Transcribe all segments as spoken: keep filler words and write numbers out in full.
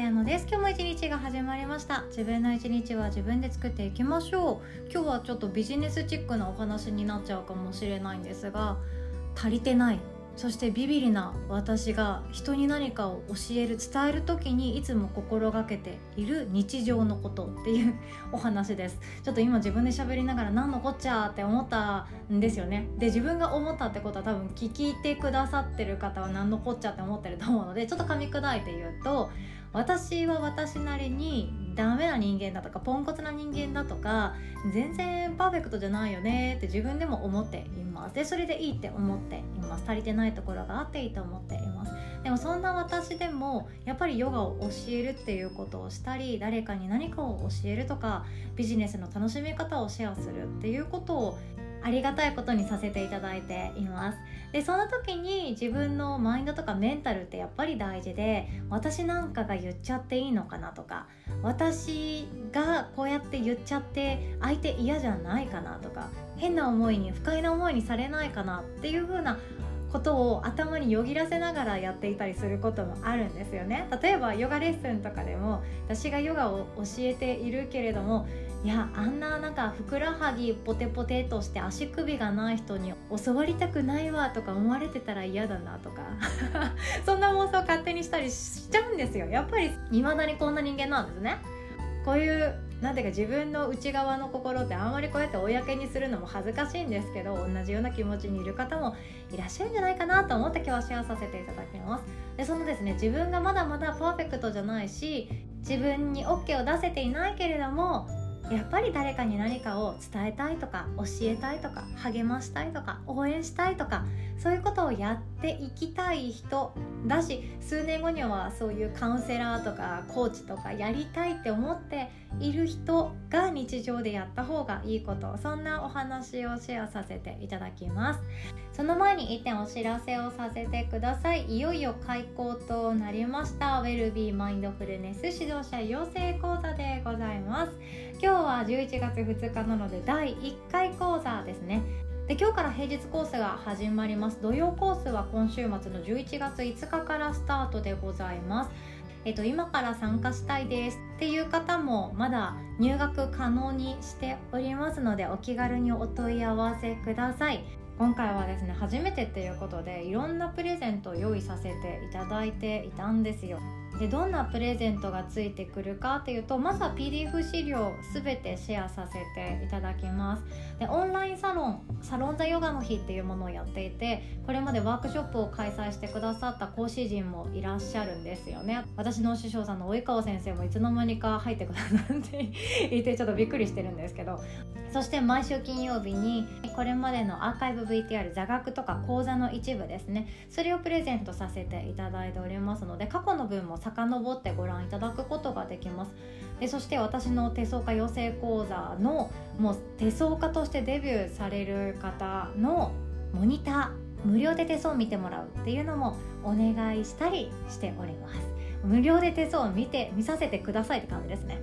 早野です。今日も一日が始まりました。自分の一日は自分で作っていきましょう。今日はちょっとビジネスチックなお話になっちゃうかもしれないんですが、足りてない、そしてビビりな私が人に何かを教える、伝える時にいつも心がけている日常のことっていうお話です。ちょっと今自分で喋りながら何のこっちゃって思ったんですよね。で、自分が思ったってことは多分聞いてくださってる方は何のこっちゃって思ってると思うので、ちょっと噛み砕いて言うと、私は私なりにダメな人間だとかポンコツな人間だとか全然パーフェクトじゃないよねって自分でも思っています。で、それでいいって思っています。足りてないところがあっていいと思っています。でもそんな私でもやっぱりヨガを教えるっていうことをしたり、誰かに何かを教えるとか、ビジネスの楽しみ方をシェアするっていうことをありがたいことにさせていただいています。で、その時に自分のマインドとかメンタルってやっぱり大事で、私なんかが言っちゃっていいのかなとか、私がこうやって言っちゃって相手嫌じゃないかなとか、変な思いに不快な思いにされないかなっていう風なことを頭によぎらせながらやっていたりすることもあるんですよね。例えばヨガレッスンとかでも、私がヨガを教えているけれども、いや、あんななんかふくらはぎポテポテとして足首がない人に教わりたくないわとか思われてたら嫌だなとかそんな妄想勝手にしたりしちゃうんですよ。やっぱり未だにこんな人間なんですね。こういうなんていうか、自分の内側の心ってあんまりこうやって公にするのも恥ずかしいんですけど、同じような気持ちにいる方もいらっしゃるんじゃないかなと思って今日はシェアさせていただきます。で、そのですね、自分がまだまだパーフェクトじゃないし、自分に OK を出せていないけれども、やっぱり誰かに何かを伝えたいとか、教えたいとか、励ましたいとか、応援したいとか、そういうことをやっていきたい人だし、数年後にはそういうカウンセラーとかコーチとかやりたいって思っている人が日常でやった方がいいこと、そんなお話をシェアさせていただきます。その前にいってんお知らせをさせてください。いよいよ開講となりましたウェルビーマインドフルネス指導者養成講座でございます。今日はじゅういちがつふつかなのでだいいっかい講座ですね。で、今日から平日コースが始まります。土曜コースは今週末のじゅういちがついつかからスタートでございます。えっと、今から参加したいですっていう方もまだ入学可能にしておりますので、お気軽にお問い合わせください。今回はですね、初めてっていうことでいろんなプレゼントを用意させていただいていたんですよ。で、どんなプレゼントがついてくるかっていうと、まずは ピーディーエフ 資料すべてシェアさせていただきます。で、オンラインサロンサロンザヨガの日っていうものをやっていて、これまでワークショップを開催してくださった講師陣もいらっしゃるんですよね。私の師匠さんの及川先生もいつの間にか入ってくださっていて、ちょっとびっくりしてるんですけど、そして毎週金曜日にこれまでのアーカイブ ブイティーアール、 座学とか講座の一部ですね、それをプレゼントさせていただいておりますので、過去の分も遡ってご覧いただくことができます。で、そして私の手相家養成講座のもう手相家としてデビューされる方のモニター、無料で手相を見てもらうっていうのもお願いしたりしております。無料で手相を見て見させてくださいって感じですね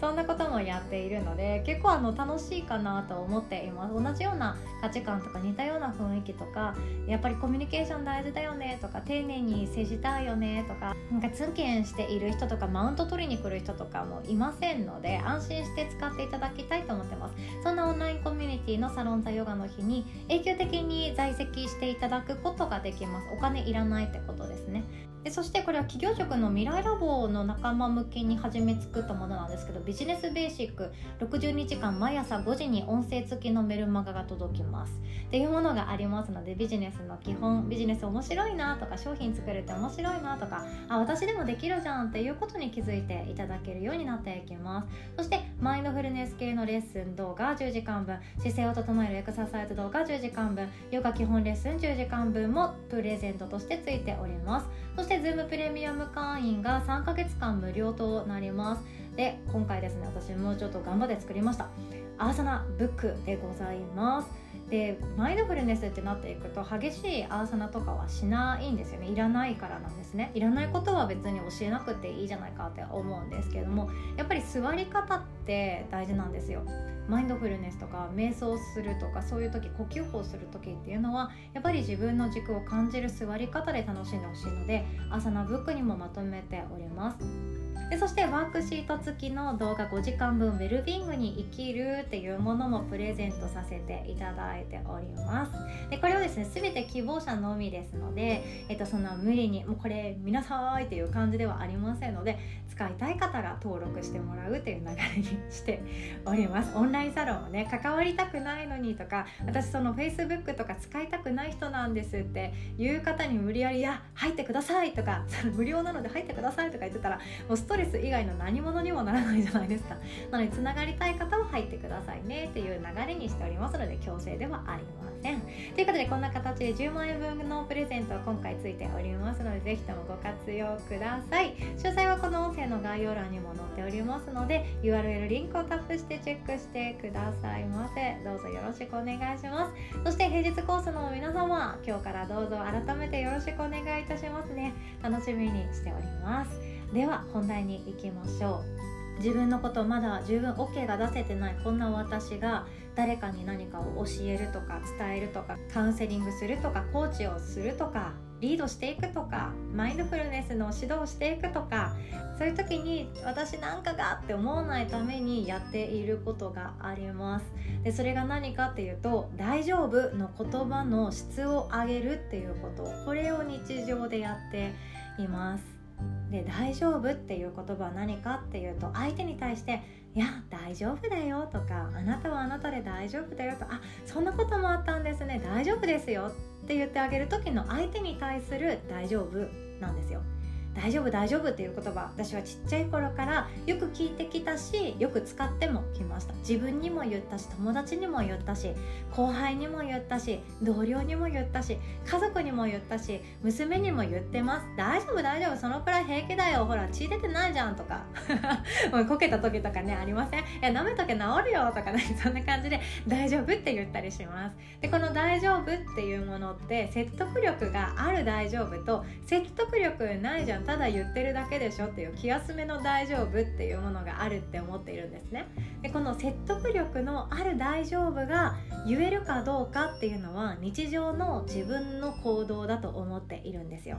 そんなこともやっているので、結構あの楽しいかなと思っています。同じような価値観とか似たような雰囲気とか、やっぱりコミュニケーション大事だよねとか、丁寧に接したいよねとか、なんか通勤している人とかマウント取りに来る人とかもいませんので、安心して使っていただきたいと思ってます。そんなオンラインコミュニティのサロン座ヨガの日に永久的に在籍していただくことができます。お金いらないってことですね。で、そしてこれは企業塾の未来ラボの仲間向けに始め作ったものなんですけど、ビジネスベーシックろくじゅうにじかん毎朝ごじに音声付きのメルマガが届きますっていうものがありますので、ビジネスの基本、ビジネス面白いなとか、商品作るって面白いなとか、あ、私でもできるじゃんっていうことに気づいていただけるようになっていきます。そしてマインドフルネス系のレッスン動画じゅうじかんぶん、姿勢を整えるエクササイズ動画じゅうじかんぶん、ヨガ基本レッスンじゅうじかんぶんもプレゼントとしてついております。そしてZoomプレミアム会員がさんかげつかん無料となります。で、今回ですね、私もうちょっと頑張って作りましたアーサナブックでございます。で、マインドフルネスってなっていくと、激しいアーサナとかはしないんですよね。いらないからなんですね。いらないことは別に教えなくていいじゃないかって思うんですけれども、やっぱり座り方って大事なんですよ。マインドフルネスとか瞑想するとか、そういう時、呼吸法する時っていうのはやっぱり自分の軸を感じる座り方で楽しんでほしいので、朝のブックにもまとめております。でそしてワークシート付きの動画ごじかんぶん、ウェルビーイングに生きるっていうものもプレゼントさせていただいております。でこれはですね、全て希望者のみですので、えっと、その無理にもうこれ見なさいっていう感じではありませんので、使いたい方が登録してもらうという流れにしております。オンラインサロンをね、関わりたくないのにとか、私その Facebook とか使いたくない人なんですっていう方に無理やり、いや入ってくださいとか、その無料なので入ってくださいとか言ってたら、もうストレスストレス以外の何者にもならないじゃないですか。なのでつながりたい方は入ってくださいねっていう流れにしておりますので、強制ではありません。ということで、こんな形でじゅうまんえんぶんのプレゼントは今回ついておりますので、ぜひともご活用ください。詳細はこの音声の概要欄にも載っておりますので、 ユーアールエル リンクをタップしてチェックしてくださいませ。どうぞよろしくお願いします。そして平日コースの皆様、今日からどうぞ改めてよろしくお願いいたしますね。楽しみにしております。では本題に行きましょう。自分のことまだ十分 OK が出せてないこんな私が、誰かに何かを教えるとか伝えるとか、カウンセリングするとか、コーチをするとか、リードしていくとか、マインドフルネスの指導していくとか、そういう時に私なんかがって思わないためにやっていることがあります。でそれが何かっていうと、大丈夫の言葉の質を上げるっていうこと、これを日常でやっています。で大丈夫っていう言葉は何かっていうと、相手に対していや大丈夫だよとか、あなたはあなたで大丈夫だよとか、あそんなこともあったんですね、大丈夫ですよって言ってあげる時の相手に対する大丈夫なんですよ。大丈夫大丈夫っていう言葉、私はちっちゃい頃からよく聞いてきたし、よく使ってもきました。自分にも言ったし、友達にも言ったし、後輩にも言ったし、同僚にも言ったし、家族にも言ったし、娘にも言ってます。大丈夫大丈夫、そのくらい平気だよ、ほら血出てないじゃんとかもうこけた時とかね、ありません？いや舐めとけ治るよとかね、そんな感じで大丈夫って言ったりします。でこの大丈夫っていうものって、説得力がある大丈夫と、説得力ないじゃん、ただ言ってるだけでしょっていう気休めの大丈夫っていうものがあるって思っているんですね。でこの説得力のある大丈夫が言えるかどうかっていうのは、日常の自分の行動だと思っているんですよ。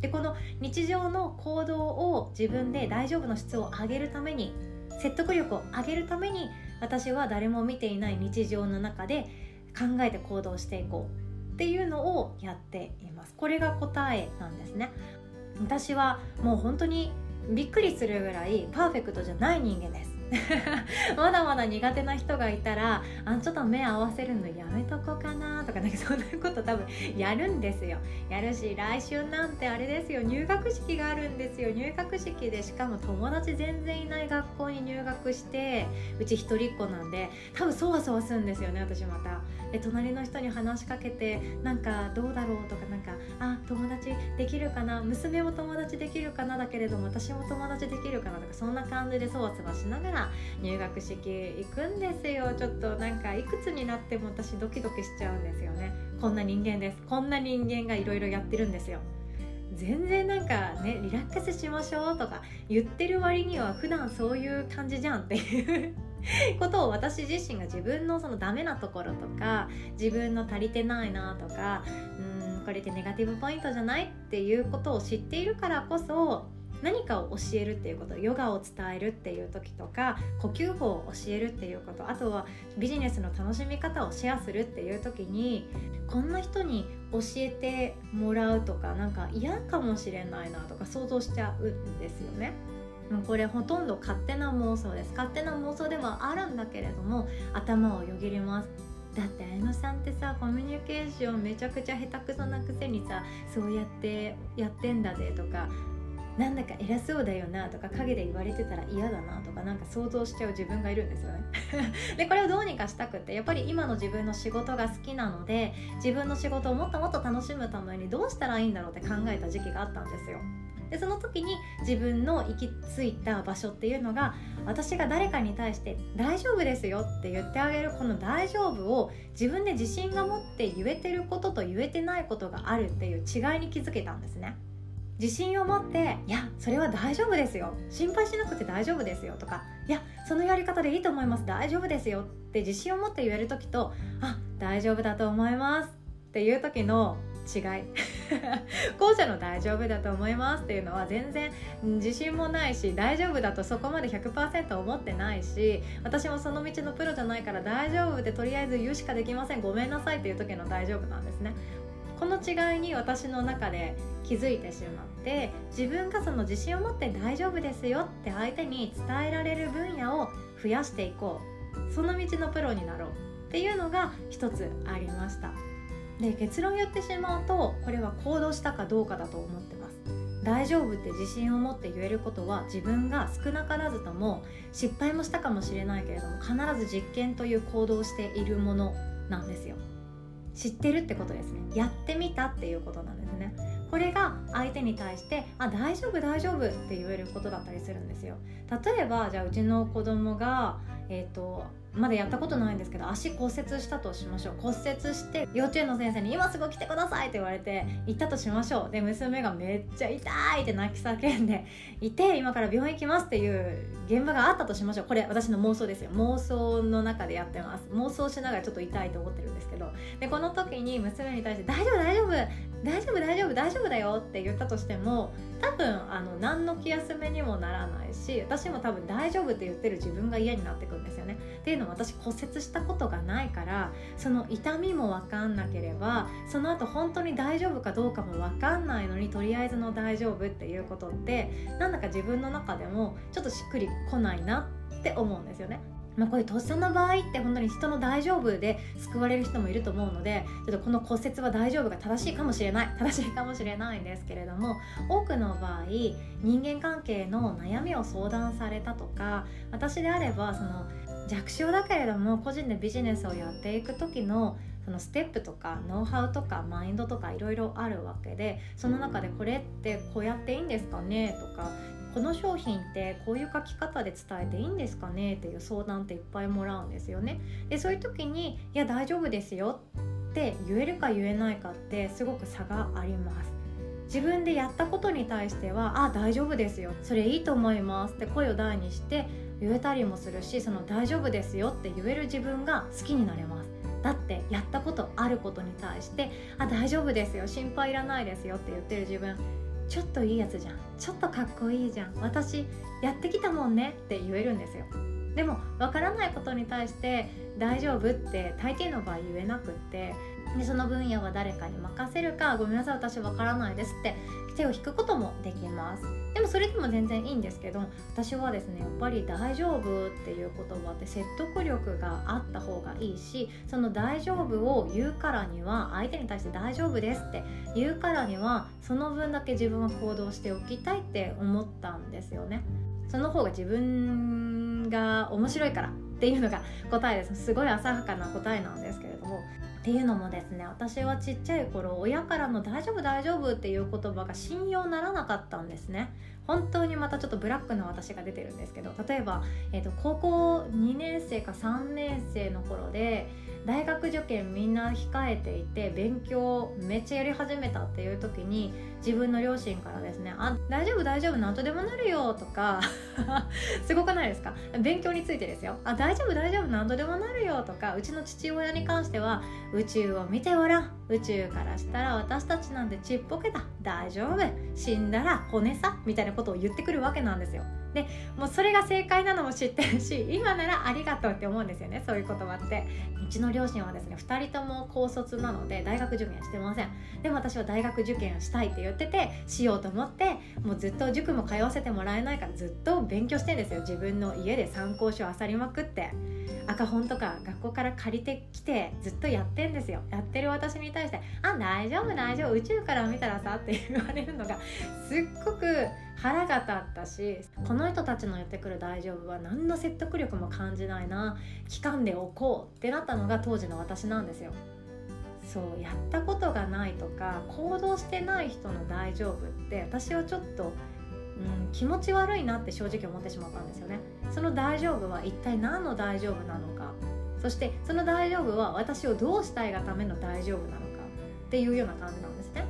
でこの日常の行動を自分で大丈夫の質を上げるために、説得力を上げるために、私は誰も見ていない日常の中で考えて行動していこうっていうのをやっています。これが答えなんですね。私はもう本当にびっくりするぐらいパーフェクトじゃない人間ですまだまだ苦手な人がいたら、あちょっと目合わせるのやめとこうかなとか、なんかそんなこと多分やるんですよ。やるし、来週なんてあれですよ、入学式があるんですよ。入学式でしかも友達全然いない学校に入学して、うち一人っ子なんで、多分そわそわするんですよね、私また。で隣の人に話しかけて、なんかどうだろうとか、なんかあ友達できるかな、娘も友達できるかな、だけれども私も友達できるかなとか、そんな感じでそわそわしながら入学式行くんですよ。ちょっとなんかいくつになっても私ドキドキしちゃうんですよね。こんな人間です。こんな人間がいろいろやってるんですよ。全然なんかね、リラックスしましょうとか言ってる割には普段そういう感じじゃんっていうことを、私自身が自分のそのダメなところとか、自分の足りてないなとか、うーんこれってネガティブポイントじゃないっていうことを知っているからこそ、何かを教えるっていうこと、ヨガを伝えるっていう時とか、呼吸法を教えるっていうこと、あとはビジネスの楽しみ方をシェアするっていう時に、こんな人に教えてもらうとか、なんか嫌かもしれないなとか想像しちゃうんですよね。これほとんど勝手な妄想です。勝手な妄想ではあるんだけれども、頭をよぎります。だってあやのさんってさ、コミュニケーションめちゃくちゃ下手くそなくせにさ、そうやってやってんだぜとか、なんだか偉そうだよなとか、陰で言われてたら嫌だなとか、なんか想像しちゃう自分がいるんですよねでこれをどうにかしたくって、やっぱり今の自分の仕事が好きなので、自分の仕事をもっともっと楽しむためにどうしたらいいんだろうって考えた時期があったんですよ。でその時に自分の行き着いた場所っていうのが、私が誰かに対して大丈夫ですよって言ってあげる、この大丈夫を自分で自信が持って言えてることと言えてないことがあるっていう違いに気づけたんですね。自信を持っていやそれは大丈夫ですよ、心配しなくて大丈夫ですよとか、いやそのやり方でいいと思います、大丈夫ですよって自信を持って言える時と、あ大丈夫だと思いますっていう時の違い後者の大丈夫だと思いますっていうのは全然自信もないし、大丈夫だとそこまで ひゃくパーセント 思ってないし、私もその道のプロじゃないから大丈夫でとりあえず言うしかできません、ごめんなさいっていう時の大丈夫なんですね。この違いに私の中で気づいてしまって、自分がその自信を持って大丈夫ですよって相手に伝えられる分野を増やしていこう、その道のプロになろうっていうのが一つありました。で結論言ってしまうと、これは行動したかどうかだと思ってます。大丈夫って自信を持って言えることは、自分が少なからずとも失敗もしたかもしれないけれども、必ず実験という行動をしているものなんですよ。知ってるってことですね。やってみたっていうことなんですね。これが相手に対してあ大丈夫大丈夫って言えることだったりするんですよ。例えばじゃあうちの子供がえっとまだやったことないんですけど、足骨折したとしましょう。骨折して幼稚園の先生に今すぐ来てくださいって言われて行ったとしましょう。で娘がめっちゃ痛いって泣き叫んでいて、今から病院行きますっていう現場があったとしましょう。これ私の妄想ですよ。妄想の中でやってます。妄想しながらちょっと痛いと思ってるんですけど、でこの時に娘に対して大丈夫大丈夫大丈夫大丈夫大丈夫だよって言ったとしても、多分あの何の気休めにもならないし、私も多分大丈夫って言ってる自分が嫌になってくるんですよね。っていうのも私骨折したことがないから、その痛みも分かんなければ、その後本当に大丈夫かどうかも分かんないのに、とりあえずの大丈夫っていうことってなんだか自分の中でもちょっとしっくりこないなって思うんですよね。まあ、こういうとっさの場合って本当に人の大丈夫で救われる人もいると思うので、ちょっとこの骨折は大丈夫が正しいかもしれない正しいかもしれないんですけれども、多くの場合人間関係の悩みを相談されたとか、私であればその弱小だけれども個人でビジネスをやっていく時のそのステップとかノウハウとかマインドとかいろいろあるわけで、その中でこれってこうやっていいんですかねとか、この商品ってこういう書き方で伝えていいんですかねっていう相談っていっぱいもらうんですよね。でそういう時にいや大丈夫ですよって言えるか言えないかってすごく差があります。自分でやったことに対してはあ大丈夫ですよ、それいいと思いますって声を大にして言えたりもするし、その大丈夫ですよって言える自分が好きになれます。だってやったことあることに対してあ大丈夫ですよ、心配いらないですよって言ってる自分、ちょっといいやつじゃん、ちょっとかっこいいじゃん、私やってきたもんねって言えるんですよ。でもわからないことに対して大丈夫って大抵の場合言えなくって、でその分野は誰かに任せるか、ごめんなさい私わからないですって手を引くこともできます。でもそれでも全然いいんですけど、私はですねやっぱり大丈夫っていう言葉って説得力があった方がいいし、その大丈夫を言うからには、相手に対して大丈夫ですって言うからには、その分だけ自分は行動しておきたいって思ったんですよね。その方が自分が面白いからっていうのが答えです。すごい浅はかな答えなんですけれども、っていうのもですね、私はちっちゃい頃親からの大丈夫大丈夫っていう言葉が信用ならなかったんですね。本当にまたちょっとブラックな私が出てるんですけど、例えば、えーと、高校にねん生かさんねん生の頃で大学受験みんな控えていて勉強めっちゃやり始めたっていう時に、自分の両親からですねあ大丈夫大丈夫なんとでもなるよとかすごくないですか、勉強についてですよ、あ大丈夫大丈夫なんとでもなるよとか、うちの父親に関しては宇宙を見ておらん、宇宙からしたら私たちなんてちっぽけだ、大丈夫死んだら骨さみたいなことを言ってくるわけなんですよ。でもうそれが正解なのも知ってるし、今ならありがとうって思うんですよね、そういう言葉って。うちの両親はですねふたりとも高卒なので大学受験してません。でも私は大学受験したいって言ってて、しようと思ってもうずっと塾も通わせてもらえないからずっと勉強してんですよ。自分の家で参考書あさりまくって赤本とか学校から借りてきてずっとやってんですよ。やってる私に対してあ大丈夫大丈夫宇宙から見たらさって言われるのがすっごく腹が立ったし、この人たちの言ってくる大丈夫は何の説得力も感じないな、期間でおこうってなったのが当時の私なんですよ。そうやったことがないとか行動してない人の大丈夫って私はちょっと、うん、気持ち悪いなって正直思ってしまったんですよね。その大丈夫は一体何の大丈夫なのか、そしてその大丈夫は私をどうしたいがための大丈夫なのかっていうような感じなんですね。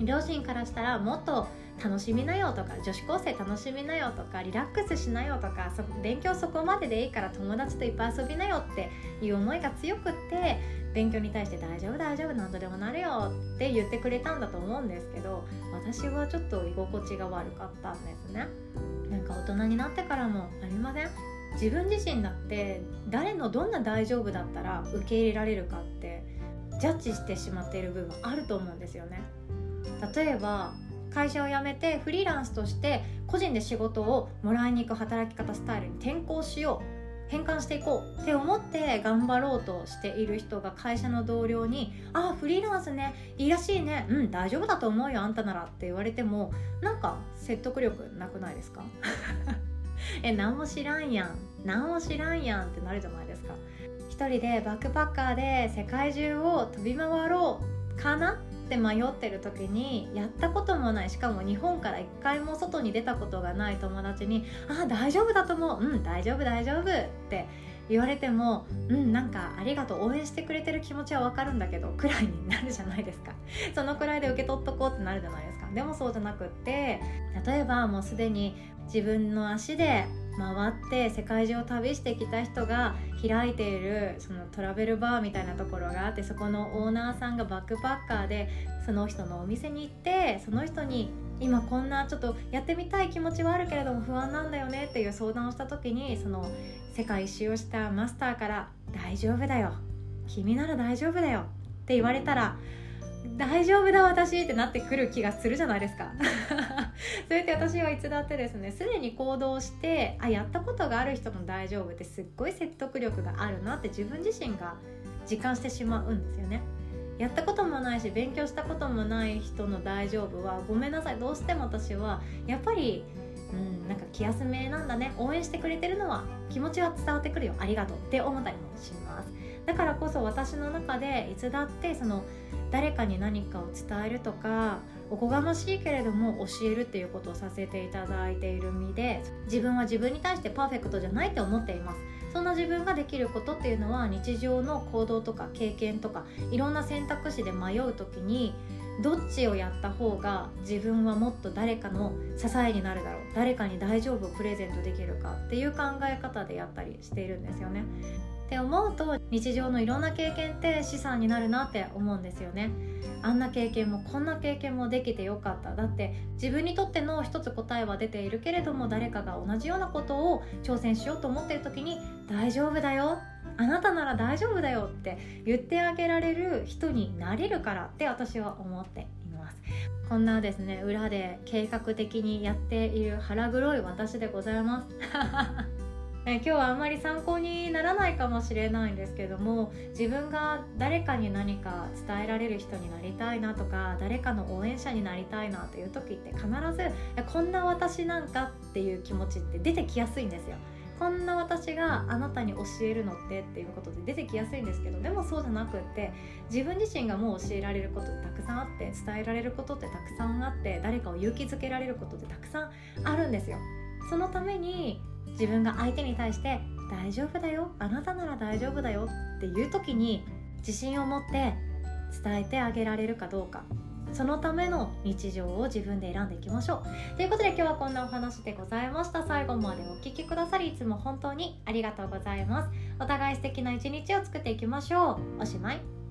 両親からしたらもっと楽しみなよとか、女子高生楽しみなよとか、リラックスしなよとか、そ勉強そこまででいいから友達といっぱい遊びなよっていう思いが強くって、勉強に対して大丈夫大丈夫何度でもなるよって言ってくれたんだと思うんですけど、私はちょっと居心地が悪かったんですね。なんか大人になってからもありません？自分自身だって誰のどんな大丈夫だったら受け入れられるかってジャッジしてしまっている部分あると思うんですよね。例えば会社を辞めてフリーランスとして個人で仕事をもらいに行く働き方スタイルに転向しよう、変換していこうって思って頑張ろうとしている人が会社の同僚に、ああフリーランスね、いいらしいね、うん大丈夫だと思うよあんたならって言われても、なんか説得力なくないですか？え、何も知らんやん何も知らんやんってなるじゃないですか。一人でバックパッカーで世界中を飛び回ろうかなって迷ってる時に、やったこともない、しかも日本から一回も外に出たことがない友達に、あ大丈夫だと思う、うん大丈夫大丈夫って言われても、うんなんかありがとう応援してくれてる気持ちはわかるんだけどくらいになるじゃないですか。そのくらいで受け取っとこうってなるじゃないですか。でもそうじゃなくって、例えばもうすでに自分の足で回って世界中を旅してきた人が開いているそのトラベルバーみたいなところがあって、そこのオーナーさんがバックパッカーでその人のお店に行って、その人に今こんなちょっとやってみたい気持ちはあるけれども不安なんだよねっていう相談をした時に、その世界一周をしたマスターから大丈夫だよ君なら大丈夫だよって言われたら、大丈夫だ私ってなってくる気がするじゃないですか。それって私はいつだってですね、すでに行動して、あやったことがある人の大丈夫ってすっごい説得力があるなって自分自身が実感してしまうんですよね。やったこともないし勉強したこともない人の大丈夫は、ごめんなさいどうしても私はやっぱりうんなんか気休めなんだね、応援してくれてるのは気持ちは伝わってくるよありがとうって思ったりもします。だからこそ私の中でいつだってその誰かに何かを伝えるとか、おこがましいけれども教えるっていうことをさせていただいている身で、自分は自分に対してパーフェクトじゃないって思っています。そんな自分ができることっていうのは、日常の行動とか経験とかいろんな選択肢で迷う時に、どっちをやった方が自分はもっと誰かの支えになるだろう、誰かに大丈夫をプレゼントできるかっていう考え方でやったりしているんですよね。って思うと、日常のいろんな経験って資産になるなって思うんですよね。あんな経験もこんな経験もできてよかった、だって自分にとっての一つ答えは出ているけれども、誰かが同じようなことを挑戦しようと思っている時に大丈夫だよあなたなら大丈夫だよって言ってあげられる人になれるからって私は思っています。こんなですね裏で計画的にやっている腹黒い私でございます。今日はあんまり参考にならないかもしれないんですけども、自分が誰かに何か伝えられる人になりたいなとか、誰かの応援者になりたいなという時って必ずこんな私なんかっていう気持ちって出てきやすいんですよ。こんな私があなたに教えるのってっていうことで出てきやすいんですけど、でもそうじゃなくって、自分自身がもう教えられることってたくさんあって、伝えられることってたくさんあって、誰かを勇気づけられることってたくさんあるんですよ。そのために自分が相手に対して大丈夫だよあなたなら大丈夫だよっていう時に自信を持って伝えてあげられるかどうか、そのための日常を自分で選んでいきましょうということで、今日はこんなお話でございました。最後までお聞きくださりいつも本当にありがとうございます。お互い素敵な一日を作っていきましょう。おしまい。